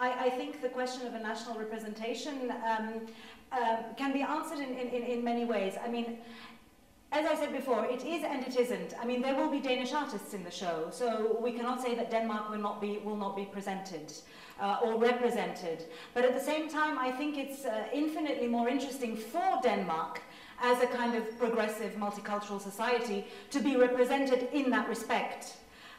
I think the question of a national representation can be answered in many ways. I mean, as I said before, it is and it isn't. I mean, there will be Danish artists in the show, so we cannot say that Denmark will not be presented or represented. But at the same time, I think it's infinitely more interesting for Denmark as a kind of progressive multicultural society to be represented in that respect.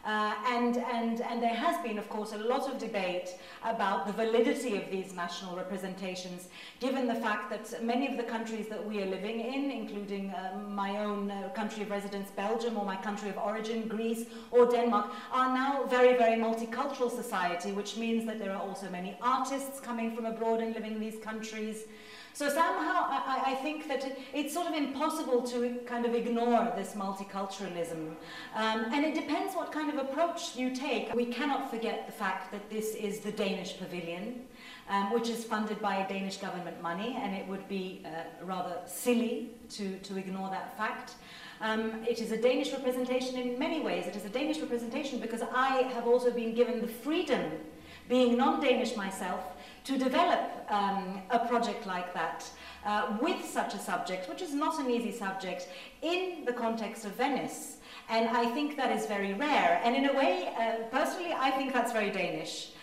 And there has been, of course, a lot of debate about the validity of these national representations, given the fact that many of the countries that we are living in, including my own country of residence, Belgium, or my country of origin, Greece, or Denmark, are now very, very multicultural society, which means that there are also many artists coming from abroad and living in these countries. So somehow I think that it's sort of impossible to kind of ignore this multiculturalism. And it depends what kind of approach you take. We cannot forget the fact that this is the Danish pavilion, which is funded by Danish government money, and it would be rather silly to ignore that fact. It is a Danish representation in many ways. It is a Danish representation because I have also been given the freedom, being non-Danish myself, to develop a project like that with such a subject, which is not an easy subject, in the context of Venice. And I think that is very rare. And in a way, personally, I think that's very Danish.